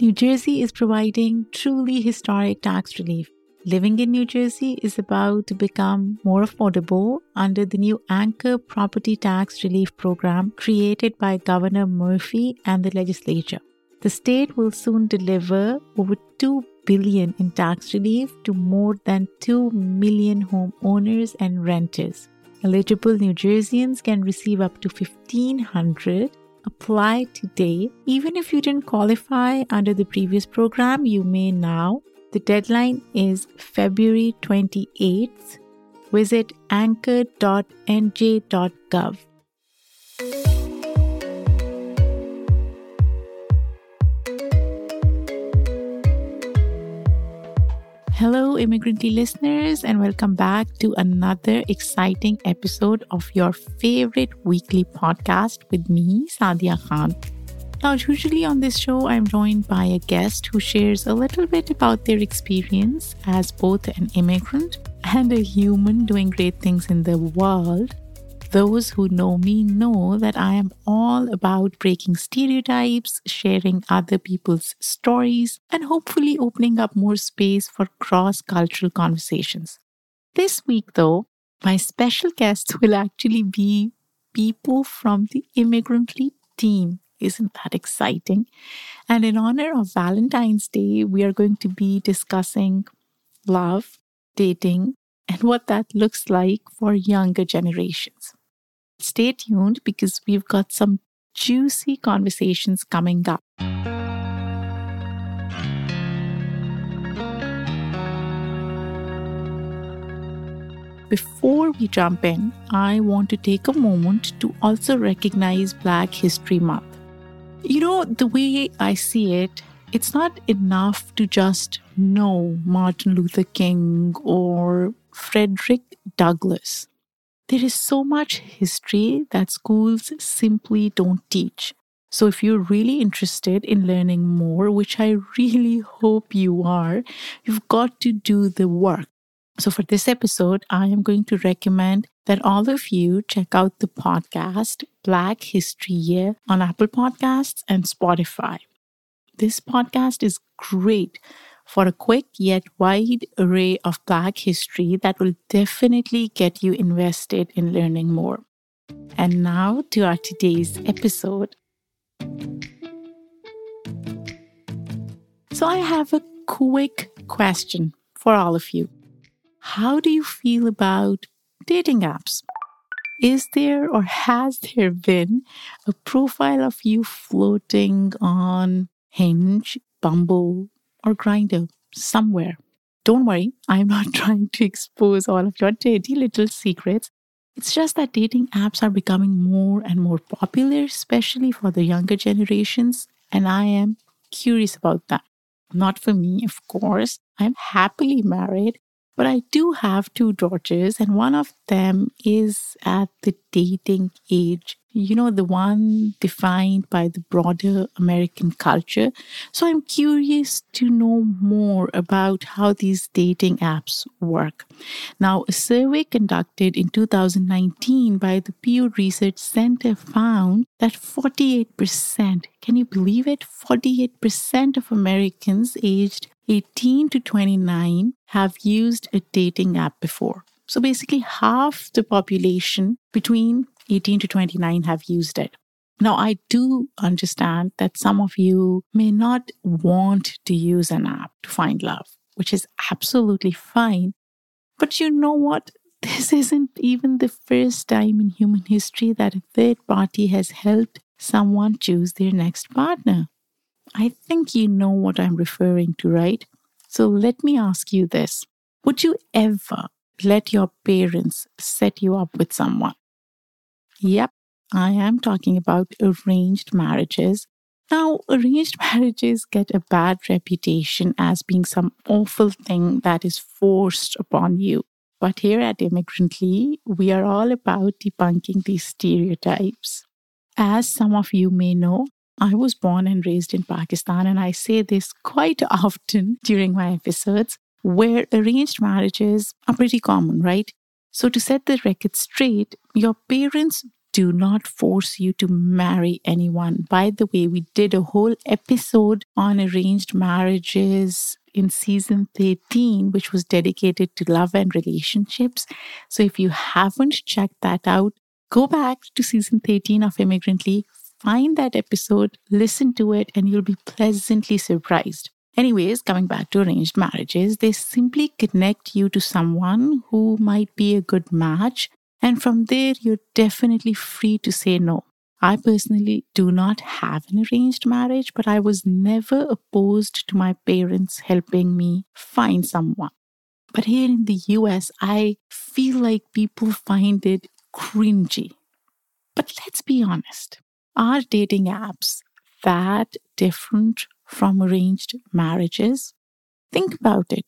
New Jersey is providing truly historic tax relief. Living in New Jersey is about to become more affordable under the new Anchor Property Tax Relief Program created by Governor Murphy and the legislature. The state will soon deliver over $2 billion in tax relief to more than 2 million homeowners and renters. Eligible New Jerseyans can receive up to $1,500. Apply today. Even if you didn't qualify under the previous program, you may now. The deadline is February 28th. Visit anchor.nj.gov. Hello, Immigrantly listeners, and welcome back to another exciting episode of your favorite weekly podcast with me, Sadia Khan. Now, usually on this show, I'm joined by a guest who shares a little bit about their experience as both an immigrant and a human doing great things in the world. Those who know me know that I am all about breaking stereotypes, sharing other people's stories, and hopefully opening up more space for cross-cultural conversations. This week, though, my special guests will actually be people from the Immigrantly team. Isn't that exciting? And in honor of Valentine's Day, we are going to be discussing love, dating, and what that looks like for younger generations. Stay tuned because we've got some juicy conversations coming up. Before we jump in, I want to take a moment to also recognize Black History Month. You know, the way I see it, it's not enough to just know Martin Luther King or Frederick Douglass. There is so much history that schools simply don't teach. So if you're really interested in learning more, which I really hope you are, you've got to do the work. So for this episode, I am going to recommend that all of you check out the podcast Black History Year on Apple Podcasts and Spotify. This podcast is great for a quick yet wide array of Black history that will definitely get you invested in learning more. And now to our today's episode. So I have a quick question for all of you. How do you feel about dating apps? Is there or has there been a profile of you floating on Hinge, Bumble, or Grindr somewhere? Don't worry, I'm not trying to expose all of your dirty little secrets. It's just that dating apps are becoming more and more popular, especially for the younger generations, and I am curious about that. Not for me, of course. I'm happily married. But I do have two daughters, and one of them is at the dating age, you know, the one defined by the broader American culture. So I'm curious to know more about how these dating apps work. Now, a survey conducted in 2019 by the Pew Research Center found that 48%, can you believe it? 48% of Americans aged 18 to 29 have used a dating app before. So basically half the population between 18 to 29 have used it. Now, I do understand that some of you may not want to use an app to find love, which is absolutely fine. But you know what? This isn't even the first time in human history that a third party has helped someone choose their next partner. I think you know what I'm referring to, right? So let me ask you this. Would you ever let your parents set you up with someone? Yep, I am talking about arranged marriages. Now, arranged marriages get a bad reputation as being some awful thing that is forced upon you. But here at Immigrantly, we are all about debunking these stereotypes. As some of you may know, I was born and raised in Pakistan, and I say this quite often during my episodes, where arranged marriages are pretty common, right? So to set the record straight, your parents do not force you to marry anyone. By the way, we did a whole episode on arranged marriages in season 13, which was dedicated to love and relationships. So if you haven't checked that out, go back to season 13 of Immigrantly, find that episode, listen to it, and you'll be pleasantly surprised. Anyways, coming back to arranged marriages, they simply connect you to someone who might be a good match. And from there, you're definitely free to say no. I personally do not have an arranged marriage, but I was never opposed to my parents helping me find someone. But here in the US, I feel like people find it cringy. But let's be honest. Are dating apps that different from arranged marriages? Think about it.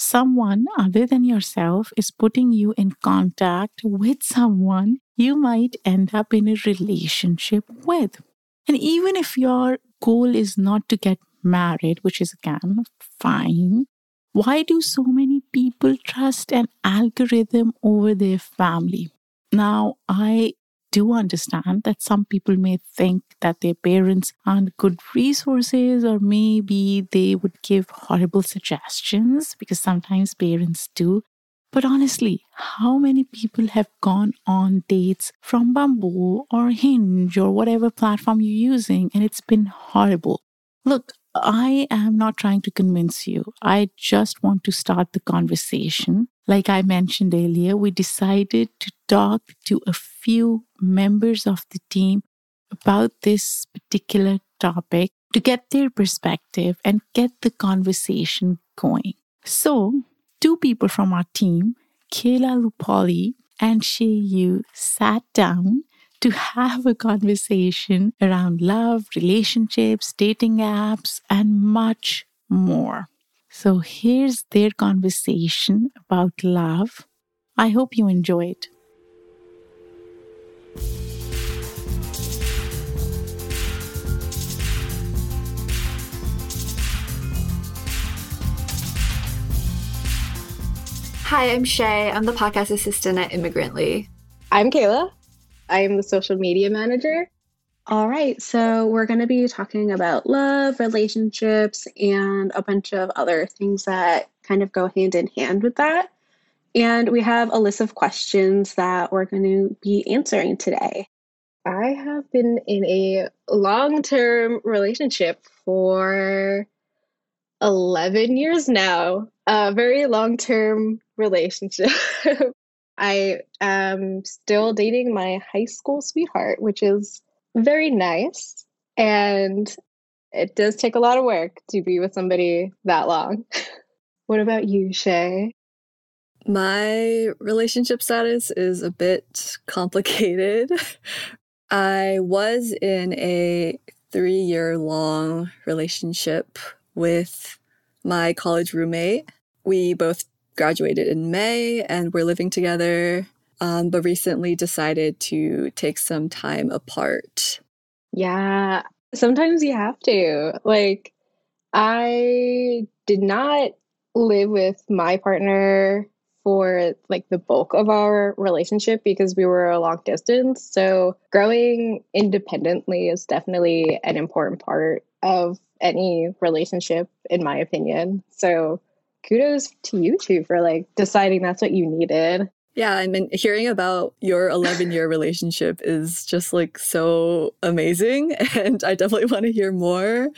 Someone other than yourself is putting you in contact with someone you might end up in a relationship with. And even if your goal is not to get married, which is again fine, why do so many people trust an algorithm over their family? Now, I do understand that some people may think that their parents aren't good resources, or maybe they would give horrible suggestions, because sometimes parents do. But honestly, how many people have gone on dates from Bumble or Hinge or whatever platform you're using, and it's been horrible? Look, I am not trying to convince you. I just want to start the conversation. Like I mentioned earlier, we decided to talk to a few members of the team about this particular topic to get their perspective and get the conversation going. So, two people from our team, Kayla Lupoli and Shei Yu, sat down to have a conversation around love, relationships, dating apps, and much more. So here's their conversation about love. I hope you enjoy it. Hi, I'm Shei. I'm the podcast assistant at Immigrantly. I'm Kayla. I am the social media manager. All right, so we're going to be talking about love, relationships, and a bunch of other things that kind of go hand in hand with that. And we have a list of questions that we're going to be answering today. I have been in a long-term relationship for 11 years now, a very long-term relationship. I am still dating my high school sweetheart, which is very nice. And it does take a lot of work to be with somebody that long. What about you, Shei? My relationship status is a bit complicated. I was in a 3-year-long relationship with my college roommate. We both graduated in May and we're living together, but recently decided to take some time apart. Yeah, sometimes you have to. Like, I did not live with my partner for like the bulk of our relationship because we were a long distance. So growing independently is definitely an important part of any relationship, in my opinion. So kudos to you two for like deciding that's what you needed. Yeah, I mean, hearing about your 11-year relationship is just like so amazing, and I definitely want to hear more.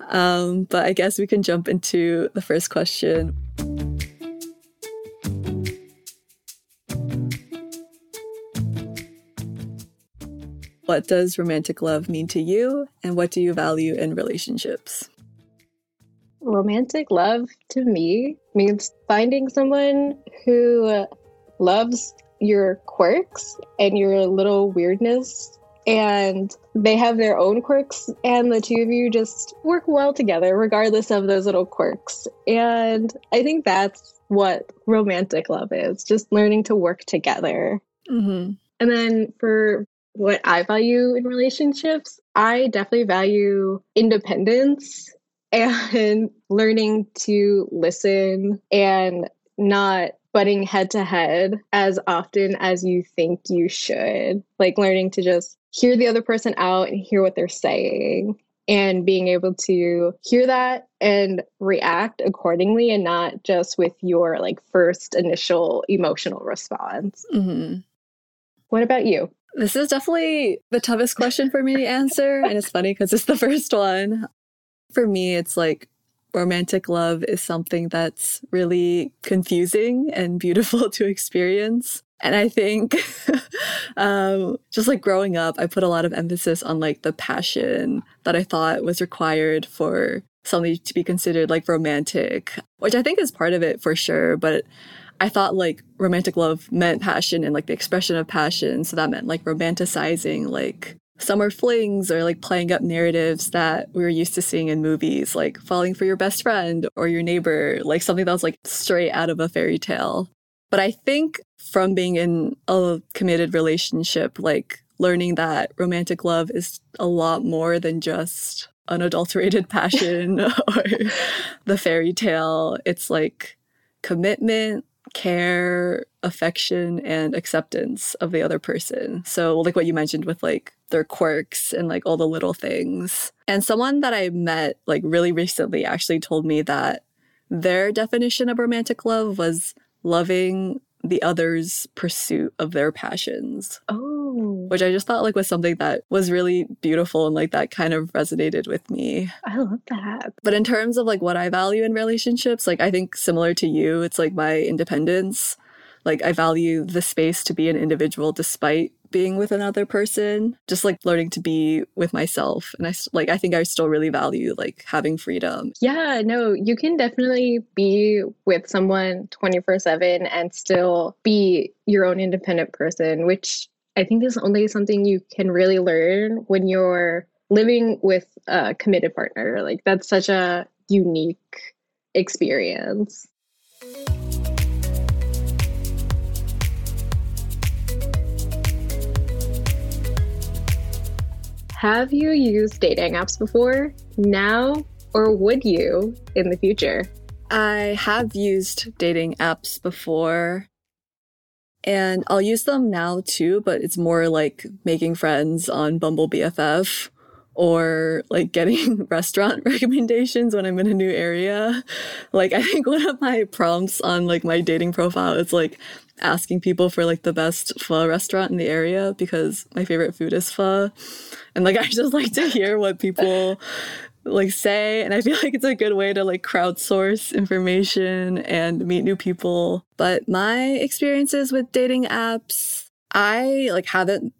But I guess we can jump into the first question. What does romantic love mean to you, and what do you value in relationships? Romantic love to me means finding someone who loves your quirks and your little weirdness, and they have their own quirks, and the two of you just work well together regardless of those little quirks. And I think that's what romantic love is, just learning to work together. Mm-hmm. And then for what I value in relationships, I definitely value independence and learning to listen and not butting head to head as often as you think you should, like learning to just hear the other person out and hear what they're saying and being able to hear that and react accordingly and not just with your like first initial emotional response. Mm-hmm. What about you? This is definitely the toughest question for me to answer. And it's funny because it's the first one. For me, it's like romantic love is something that's really confusing and beautiful to experience. And I think just like growing up, I put a lot of emphasis on like the passion that I thought was required for something to be considered like romantic, which I think is part of it for sure. But I thought like romantic love meant passion and like the expression of passion. So that meant like romanticizing like summer flings or like playing up narratives that we were used to seeing in movies, like falling for your best friend or your neighbor, like something that was like straight out of a fairy tale. But I think from being in a committed relationship, like learning that romantic love is a lot more than just unadulterated passion or the fairy tale. It's like commitment, care, affection, and acceptance of the other person. So like what you mentioned with like their quirks and like all the little things. And someone that I met like really recently actually told me that their definition of romantic love was loving the other's pursuit of their passions. Oh. Which I just thought like was something that was really beautiful and like that kind of resonated with me. I love that. But in terms of like what I value in relationships, like I think similar to you, it's like my independence. Like I value the space to be an individual despite being with another person, just like learning to be with myself. And I think I still really value like having freedom. Yeah, no, you can definitely be with someone 24/7 and still be your own independent person, which I think is only something you can really learn when you're living with a committed partner. Like that's such a unique experience. Have you used dating apps before, now, or would you in the future? I have used dating apps before, and I'll use them now too, but it's more like making friends on Bumble BFF or like getting restaurant recommendations when I'm in a new area. Like I think one of my prompts on like my dating profile is like asking people for like the best pho restaurant in the area because my favorite food is pho. And like I just like to hear what people like say, and I feel like it's a good way to like crowdsource information and meet new people. But my experiences with dating apps, I like haven't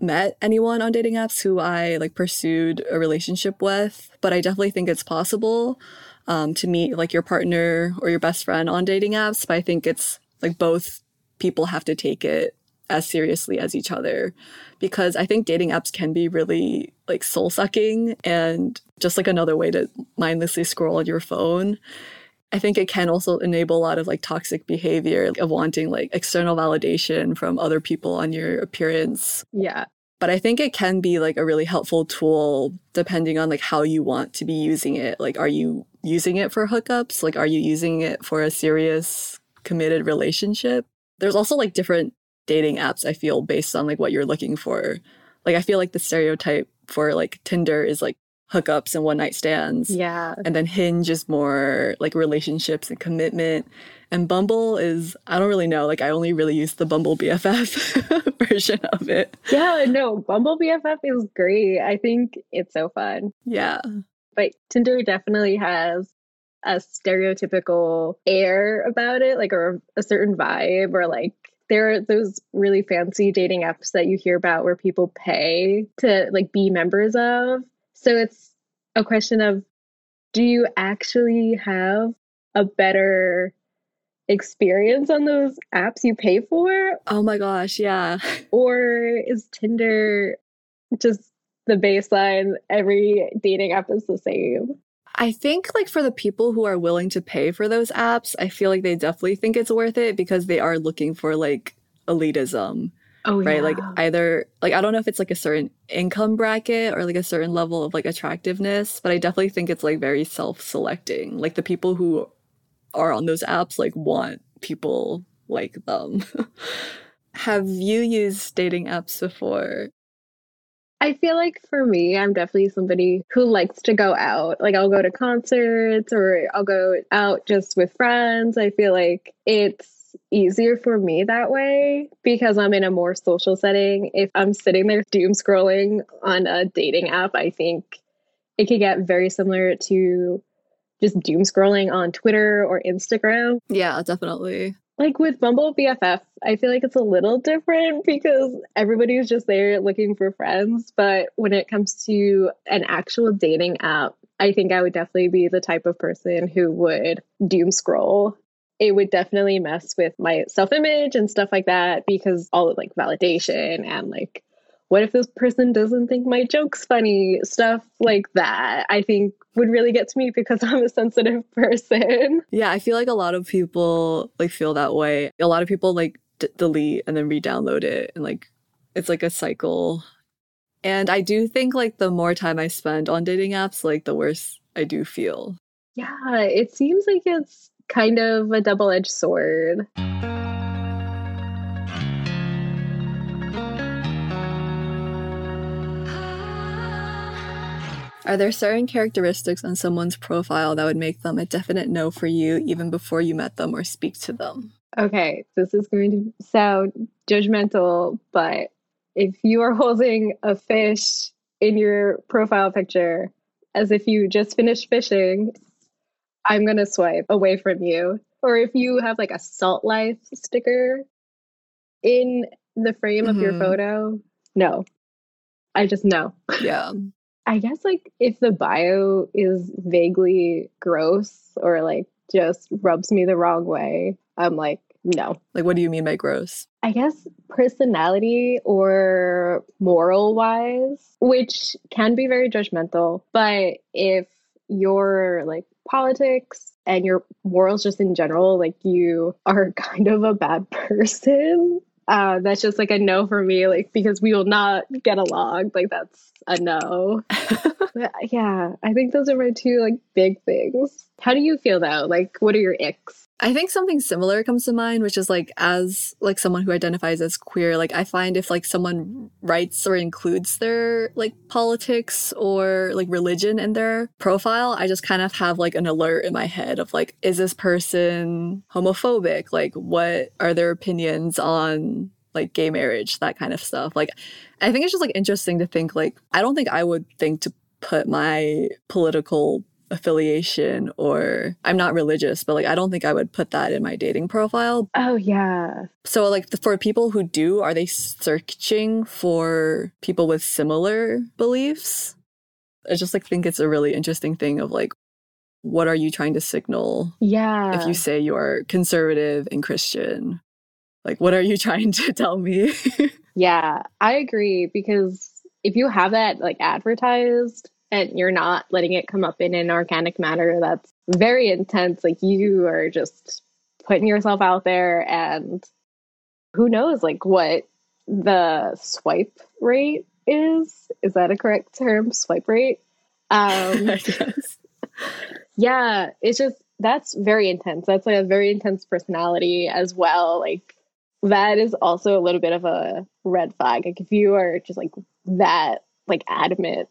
met anyone on dating apps who I like pursued a relationship with, but I definitely think it's possible to meet like your partner or your best friend on dating apps. But I think it's like both people have to take it as seriously as each other, because I think dating apps can be really like soul sucking and just like another way to mindlessly scroll on your phone. I think it can also enable a lot of like toxic behavior of wanting like external validation from other people on your appearance. Yeah. But I think it can be like a really helpful tool depending on like how you want to be using it. Like, are you using it for hookups? Like, are you using it for a serious committed relationship? There's also like different dating apps, I feel, based on like what you're looking for. Like, I feel like the stereotype for like Tinder is like hookups and one-night stands. Yeah. And then Hinge is more like relationships and commitment. And Bumble is, I don't really know. Like, I only really use the Bumble BFF version of it. Yeah, no, Bumble BFF is great. I think it's so fun. Yeah. But Tinder definitely has a stereotypical air about it, like, or a certain vibe, or like, there are those really fancy dating apps that you hear about where people pay to like be members of. So it's a question of, do you actually have a better experience on those apps you pay for? Oh my gosh, yeah. Or is Tinder just the baseline? Every dating app is the same. I think like for the people who are willing to pay for those apps, I feel like they definitely think it's worth it because they are looking for like elitism. Oh, right. Yeah. Like either, like, I don't know if it's like a certain income bracket or like a certain level of like attractiveness, but I definitely think it's like very self-selecting. Like the people who are on those apps like want people like them. Have you used dating apps before? I feel like for me, I'm definitely somebody who likes to go out. Like, I'll go to concerts or I'll go out just with friends. I feel like it's easier for me that way because I'm in a more social setting. If I'm sitting there doom scrolling on a dating app, I think it could get very similar to just doom scrolling on Twitter or Instagram. Yeah, definitely. Like with Bumble BFF, I feel like it's a little different because everybody's just there looking for friends. But when it comes to an actual dating app, I think I would definitely be the type of person who would doom scroll. It would definitely mess with my self-image and stuff like that because all of like validation and like, what if this person doesn't think my joke's funny? Stuff like that, I think would really get to me because I'm a sensitive person. Yeah, I feel like a lot of people like feel that way. A lot of people like delete and then re-download it. And like, it's like a cycle. And I do think like the more time I spend on dating apps, like the worse I do feel. Yeah, it seems like it's kind of a double-edged sword. Are there certain characteristics on someone's profile that would make them a definite no for you even before you met them or speak to them? Okay, this is going to sound judgmental, but if you are holding a fish in your profile picture as if you just finished fishing, I'm going to swipe away from you. Or if you have like a Salt Life sticker in the frame of your photo, no. I just know. Yeah. I guess like if the bio is vaguely gross or like just rubs me the wrong way, I'm like, no. Like, what do you mean by gross? I guess personality or moral wise, which can be very judgmental. But if your like politics and your morals just in general, like you are kind of a bad person, that's just like a no for me, like because we will not get along. Like, that's a no. Yeah, I think those are my two like big things. How do you feel though? Like, what are your icks? I think something similar comes to mind, which is like, as like someone who identifies as queer, like I find if like someone writes or includes their like politics or like religion in their profile, I just kind of have like an alert in my head of like, is this person homophobic? Like, what are their opinions on like gay marriage, that kind of stuff? Like, I think it's just like interesting to think, like, I don't think I would think to put my political affiliation, or I'm not religious, but like I don't think I would put that in my dating profile. Oh yeah. So like for people who do, are they searching for people with similar beliefs? I just like think it's a really interesting thing of like, what are you trying to signal? Yeah. If you say you're conservative and Christian, like what are you trying to tell me? Yeah, I agree, because if you have that like advertised and you're not letting it come up in an organic manner, that's very intense. Like, you are just putting yourself out there, and who knows, like, what the swipe rate is. Is that a correct term? Swipe rate? I guess. Yeah, it's just, that's very intense. That's like a very intense personality as well. Like, that is also a little bit of a red flag. Like, if you are just like that, like adamant.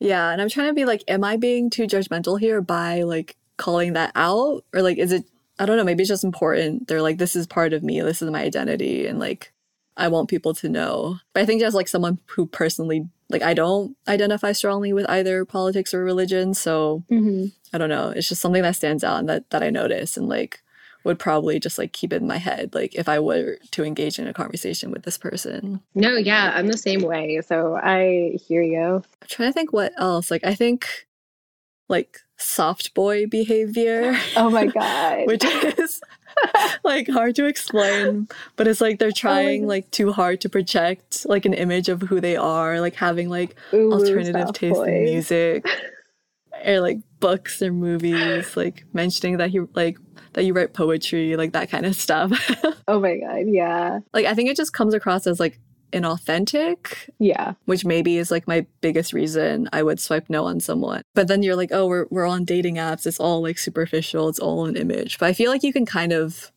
Yeah, and I'm trying to be like, am I being too judgmental here by like calling that out? Or like, is it, I don't know, maybe it's just important. They're like, this is part of me, this is my identity, and like, I want people to know. But I think just like someone who personally, like I don't identify strongly with either politics or religion, so I don't know. It's just something that stands out and that I notice and like would probably just like keep it in my head, like if I were to engage in a conversation with this person. No, yeah, I'm the same way. So I hear you. I'm trying to think what else. Like, I think like soft boy behavior. Oh my God. Which is like hard to explain, but it's like they're trying like too hard to project like an image of who they are, like having like alternative taste in music. Or like books or movies, like mentioning that you write poetry, like that kind of stuff. Oh my God, yeah. Like, I think it just comes across as like inauthentic. Yeah. Which maybe is like my biggest reason I would swipe no on someone. But then you're like, oh, we're on dating apps. It's all like superficial. It's all an image. But I feel like you can kind of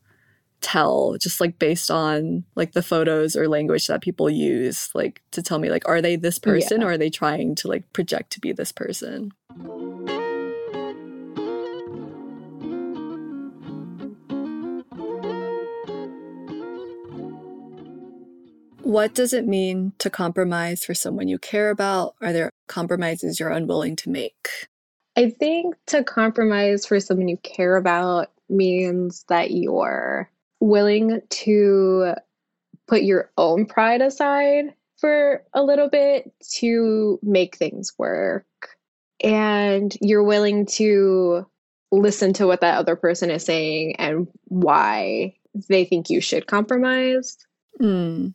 tell just like based on like the photos or language that people use, like to tell me like, are they this person or are they trying to like project to be this person? What does it mean to compromise for someone you care about? Are there compromises you're unwilling to make? I think to compromise for someone you care about means that you're willing to put your own pride aside for a little bit to make things work. And you're willing to listen to what that other person is saying and why they think you should compromise. Mm.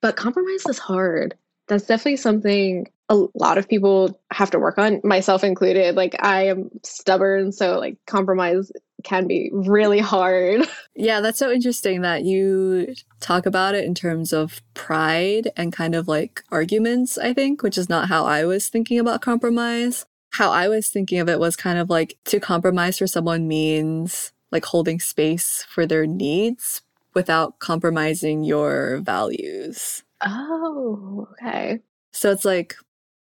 But compromise is hard. That's definitely something a lot of people have to work on, myself included. Like, I am stubborn, so like compromise can be really hard. Yeah, that's so interesting that you talk about it in terms of pride and kind of like arguments, I think, which is not how I was thinking about compromise. How I was thinking of it was kind of like to compromise for someone means like holding space for their needs without compromising your values. Oh, okay. So it's like,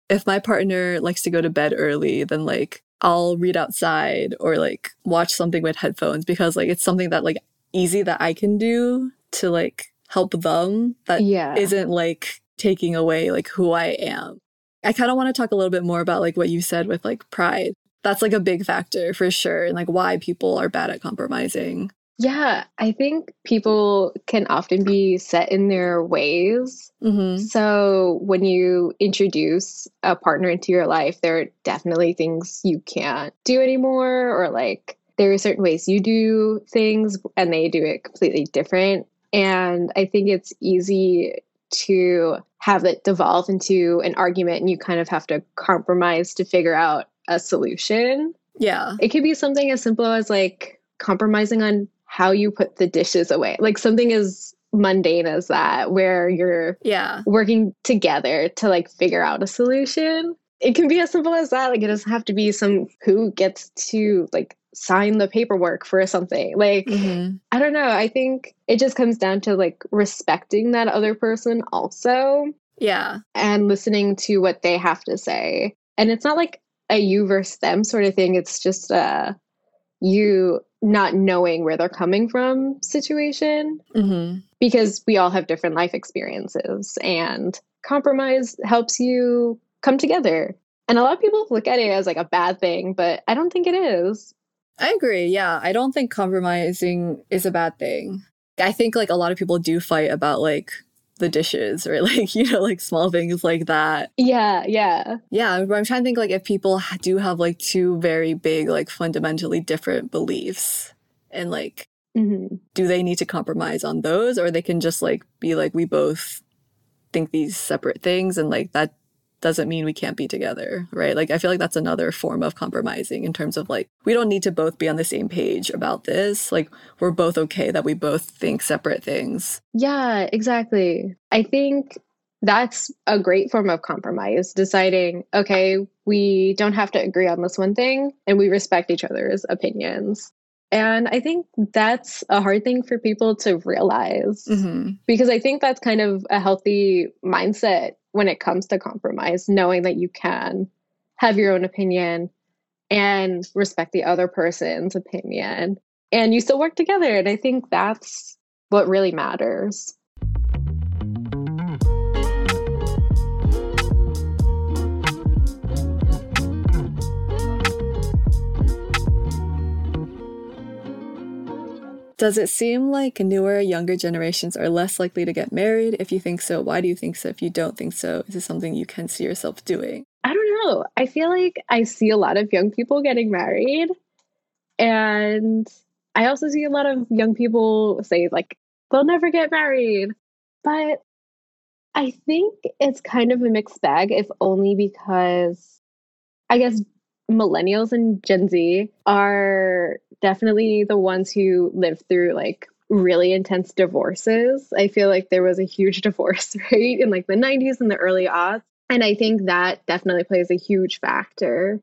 if my partner likes to go to bed early, then like I'll read outside or like watch something with headphones because like it's something that like easy that I can do to like help them that isn't like taking away like who I am. I kind of want to talk a little bit more about like what you said with like pride. That's like a big factor for sure, and like why people are bad at compromising. Yeah, I think people can often be set in their ways. Mm-hmm. So when you introduce a partner into your life, there are definitely things you can't do anymore, or like there are certain ways you do things and they do it completely different. And I think it's easy to have it devolve into an argument and you kind of have to compromise to figure out a solution. Yeah. It could be something as simple as like compromising on how you put the dishes away, like something as mundane as that, where you're working together to like figure out a solution. It can be as simple as that. Like, it doesn't have to be some who gets to like sign the paperwork for something. Like, mm-hmm. I don't know. I think it just comes down to like respecting that other person also. Yeah. And listening to what they have to say. And it's not like a you versus them sort of thing. It's just you not knowing where they're coming from situation, mm-hmm. because we all have different life experiences, and compromise helps you come together. And a lot of people look at it as like a bad thing, but I don't think it is. I agree. Yeah. I don't think compromising is a bad thing. I think like a lot of people do fight about like the dishes or like, you know, like small things like that. Yeah, yeah. Yeah, I'm trying to think like if people do have like two very big, like fundamentally different beliefs and like, mm-hmm. do they need to compromise on those, or they can just like be like, we both think these separate things and like that doesn't mean we can't be together, right? Like, I feel like that's another form of compromising in terms of like, we don't need to both be on the same page about this. Like, we're both okay that we both think separate things. Yeah, exactly. I think that's a great form of compromise, deciding, okay, we don't have to agree on this one thing and we respect each other's opinions. And I think that's a hard thing for people to realize, mm-hmm. because I think that's kind of a healthy mindset when it comes to compromise, knowing that you can have your own opinion and respect the other person's opinion, and you still work together. And I think that's what really matters. Does it seem like newer, younger generations are less likely to get married? If you think so, why do you think so? If you don't think so, is this something you can see yourself doing? I don't know. I feel like I see a lot of young people getting married. And I also see a lot of young people say, like, they'll never get married. But I think it's kind of a mixed bag, if only because, I guess, millennials and Gen Z are definitely the ones who lived through like really intense divorces. I feel like there was a huge divorce rate in like the 90s and the early aughts. And I think that definitely plays a huge factor.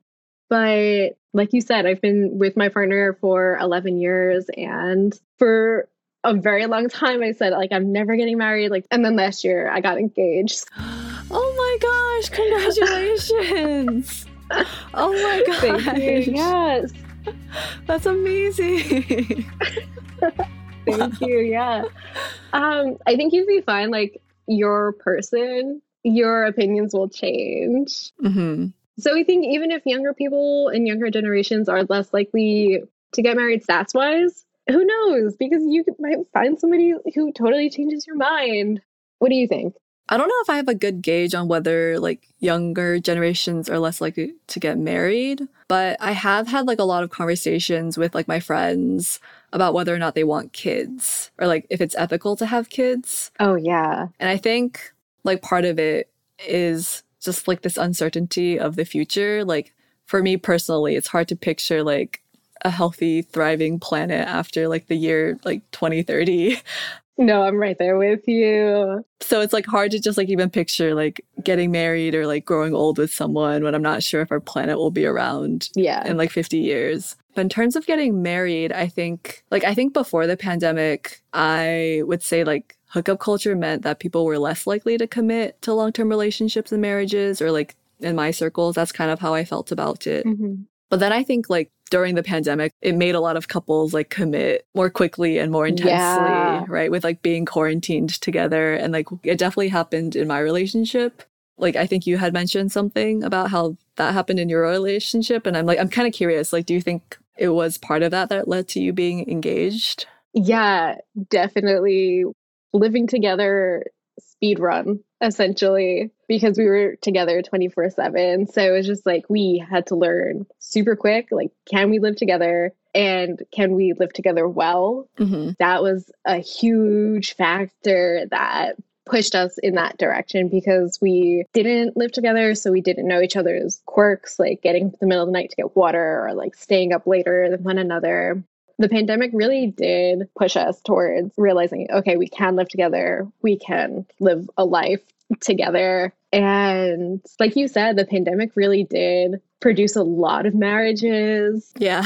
But like you said, I've been with my partner for 11 years, and for a very long time. I said, like, I'm never getting married. Like, and then last year I got engaged. Oh my gosh. Congratulations. Oh my gosh. Thank you. Yes. That's amazing. Thank you. Yeah. I think if you find like your person, your opinions will change. Mm-hmm. So we think even if younger people and younger generations are less likely to get married stats wise, who knows? Because you might find somebody who totally changes your mind. What do you think? I don't know if I have a good gauge on whether like younger generations are less likely to get married, but I have had like a lot of conversations with like my friends about whether or not they want kids or like if it's ethical to have kids. Oh, yeah. And I think like part of it is just like this uncertainty of the future. Like for me personally, it's hard to picture like a healthy, thriving planet after like the year like 2030. No, I'm right there with you. So it's like hard to just like even picture like getting married or like growing old with someone when I'm not sure if our planet will be around in like 50 years. But in terms of getting married, I think before the pandemic, I would say like hookup culture meant that people were less likely to commit to long-term relationships and marriages, or like in my circles, that's kind of how I felt about it. Mm-hmm. But then I think like during the pandemic, it made a lot of couples like commit more quickly and more intensely, right? With like being quarantined together. And like it definitely happened in my relationship. Like I think you had mentioned something about how that happened in your relationship. And I'm kind of curious, like, do you think it was part of that led to you being engaged? Yeah, definitely. Living together speed run, essentially, because we were together 24/7. So it was just like we had to learn super quick, like, can we live together and can we live together well? Mm-hmm. That was a huge factor that pushed us in that direction because we didn't live together. So we didn't know each other's quirks, like getting up in the middle of the night to get water or like staying up later than one another. The pandemic really did push us towards realizing, okay, we can live together. We can live a life together. And like you said, the pandemic really did produce a lot of marriages. Yeah.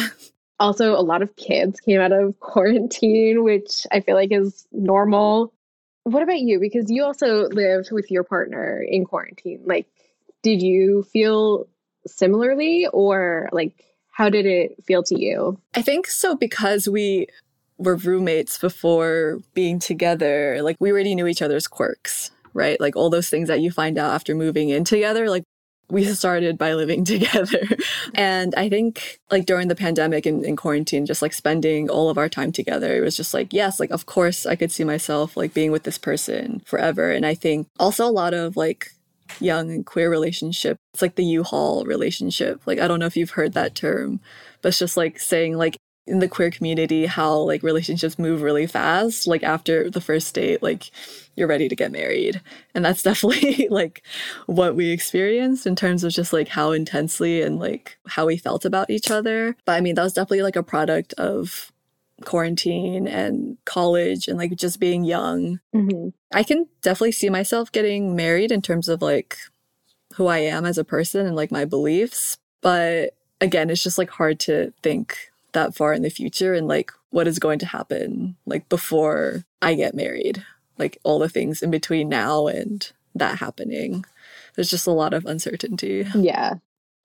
Also, a lot of kids came out of quarantine, which I feel like is normal. What about you? Because you also lived with your partner in quarantine. Like, did you feel similarly or like... how did it feel to you? I think so because we were roommates before being together, like we already knew each other's quirks, right? Like all those things that you find out after moving in together, like we started by living together. And I think like during the pandemic and in quarantine, just like spending all of our time together, it was just like, yes, like of course I could see myself like being with this person forever. And I think also a lot of like young and queer relationship. It's like the U-Haul relationship. Like, I don't know if you've heard that term, but it's just like saying like in the queer community, how like relationships move really fast. Like after the first date, like you're ready to get married. And that's definitely like what we experienced in terms of just like how intensely and like how we felt about each other. But I mean, that was definitely like a product of quarantine and college and like just being young. Mm-hmm. I can definitely see myself getting married in terms of like who I am as a person and like my beliefs. But again, it's just like hard to think that far in the future and like what is going to happen like before I get married, like all the things in between now and that happening. There's just a lot of uncertainty. Yeah.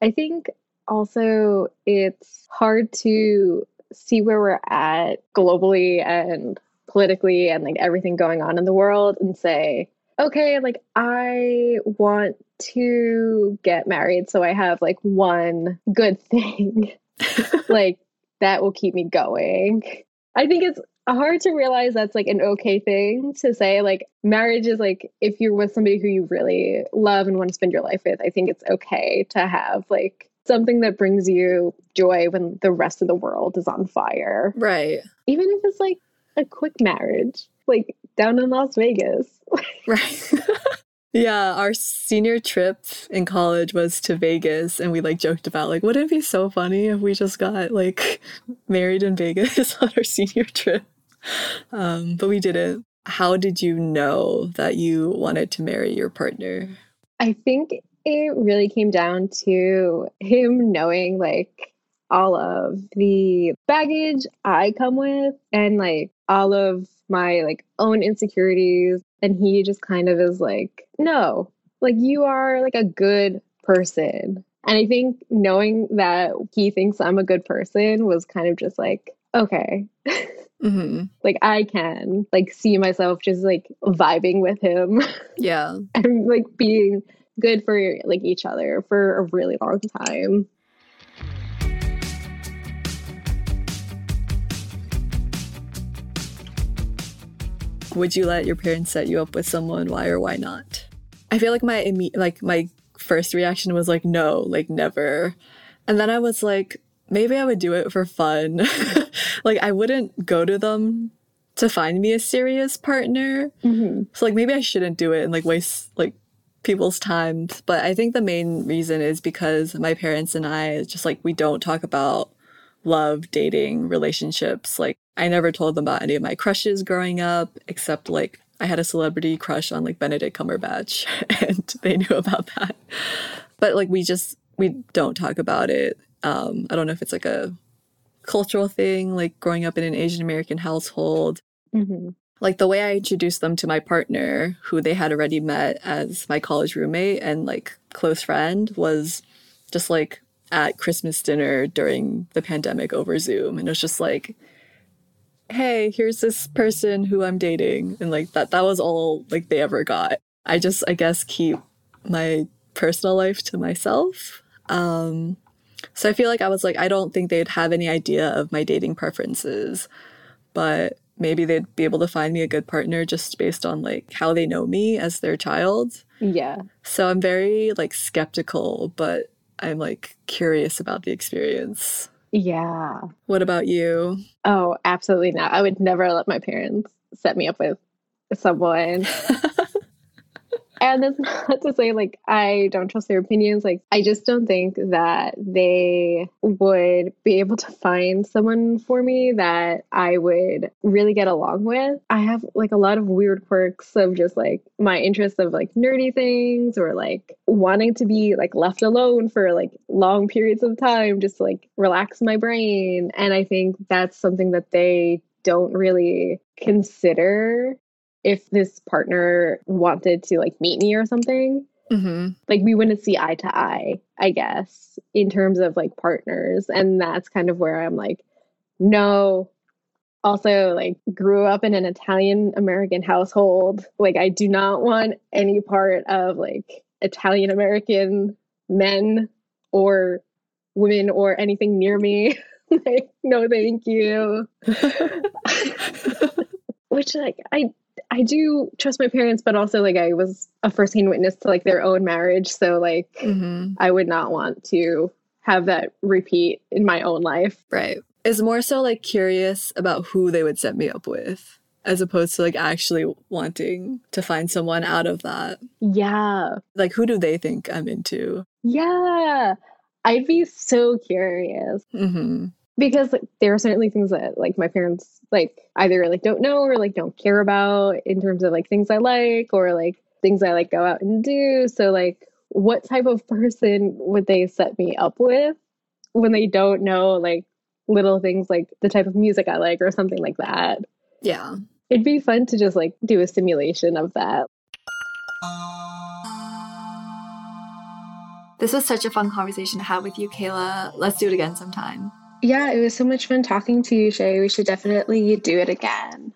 I think also it's hard to see where we're at globally and politically and like everything going on in the world and say, okay, like I want to get married. So I have like one good thing like that will keep me going. I think it's hard to realize that's like an okay thing to say. Like marriage is like, if you're with somebody who you really love and want to spend your life with, I think it's okay to have like something that brings you joy when the rest of the world is on fire. Right. Even if it's like a quick marriage, like down in Las Vegas. Right. Yeah. Our senior trip in college was to Vegas. And we like joked about like, wouldn't it be so funny if we just got like married in Vegas on our senior trip? But we didn't. How did you know that you wanted to marry your partner? I think it really came down to him knowing like all of the baggage I come with and like all of my like own insecurities. And he just kind of is like, no, like you are like a good person. And I think knowing that he thinks I'm a good person was kind of just like, okay, mm-hmm. like I can like see myself just like vibing with him. Yeah. And like being good for like each other for a really long time. Would you let your parents set you up with someone? Why or why not? I feel like my first reaction was like, no, like never. And then I was like, maybe I would do it for fun. Like I wouldn't go to them to find me a serious partner. Mm-hmm. So like maybe I shouldn't do it and like waste like people's time. But I think the main reason is because my parents and I just like we don't talk about love, dating, relationships. Like I never told them about any of my crushes growing up, except like I had a celebrity crush on like Benedict Cumberbatch and they knew about that. But like we don't talk about it. I don't know if it's like a cultural thing, like growing up in an Asian American household. Mm-hmm. Like the way I introduced them to my partner, who they had already met as my college roommate and like close friend, was just like at Christmas dinner during the pandemic over Zoom. And it was just like, hey, here's this person who I'm dating. And like that was all like they ever got. I just, I guess, keep my personal life to myself. So I feel like I was like, I don't think they'd have any idea of my dating preferences, but maybe they'd be able to find me a good partner just based on like how they know me as their child. Yeah. So I'm very like skeptical, but I'm like curious about the experience. Yeah. What about you? Oh, absolutely not. I would never let my parents set me up with someone. And that's not to say like I don't trust their opinions. Like I just don't think that they would be able to find someone for me that I would really get along with. I have like a lot of weird quirks of just like my interests of like nerdy things or like wanting to be like left alone for like long periods of time just to like relax my brain. And I think that's something that they don't really consider. If this partner wanted to like meet me or something, mm-hmm. like we wouldn't see eye to eye, I guess, in terms of like partners. And that's kind of where I'm like, no. Also, like grew up in an Italian American household. Like I do not want any part of like Italian American men or women or anything near me. Like, no, thank you. Which like I do trust my parents, but also like I was a firsthand witness to like their own marriage. So like mm-hmm. I would not want to have that repeat in my own life. Right. It's more so like curious about who they would set me up with as opposed to like actually wanting to find someone out of that. Yeah. Like who do they think I'm into? Yeah. I'd be so curious. Mm-hmm. Because like, there are certainly things that like my parents like either like don't know or like don't care about in terms of like things I like or like things I like go out and do. So like what type of person would they set me up with when they don't know like little things like the type of music I like or something like that? Yeah. It'd be fun to just like do a simulation of that. This was such a fun conversation to have with you, Kayla. Let's do it again sometime. Yeah, it was so much fun talking to you, Shei. We should definitely do it again.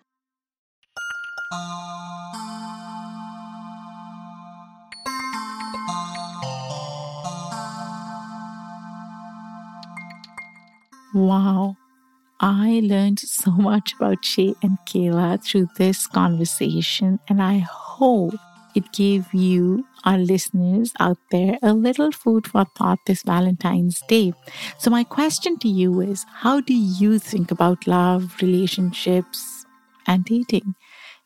Wow. I learned so much about Shei and Kayla through this conversation, and I hope it gave you, our listeners out there, a little food for thought this Valentine's Day. So my question to you is, how do you think about love, relationships, and dating?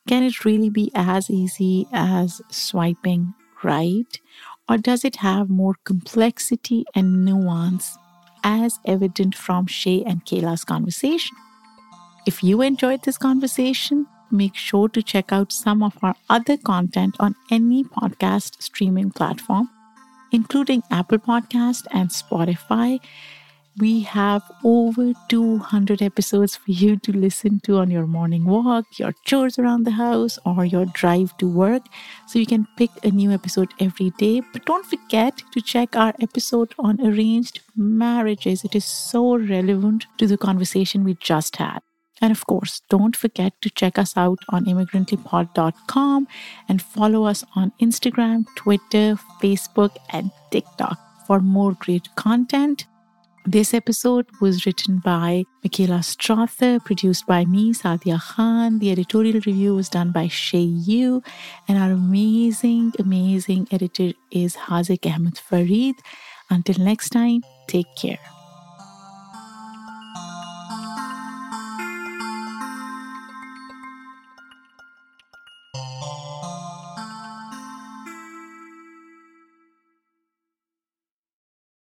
Can it really be as easy as swiping right? Or does it have more complexity and nuance as evident from Shei and Kayla's conversation? If you enjoyed this conversation, make sure to check out some of our other content on any podcast streaming platform, including Apple Podcast and Spotify. We have over 200 episodes for you to listen to on your morning walk, your chores around the house, or your drive to work. So you can pick a new episode every day. But don't forget to check our episode on arranged marriages. It is so relevant to the conversation we just had. And of course, don't forget to check us out on ImmigrantlyPod.com and follow us on Instagram, Twitter, Facebook, and TikTok for more great content. This episode was written by Michaela Strauther, produced by me, Sadia Khan. The editorial review was done by Shei Yu. And our amazing, amazing editor is Haziq Ahmad Farid. Until next time, take care.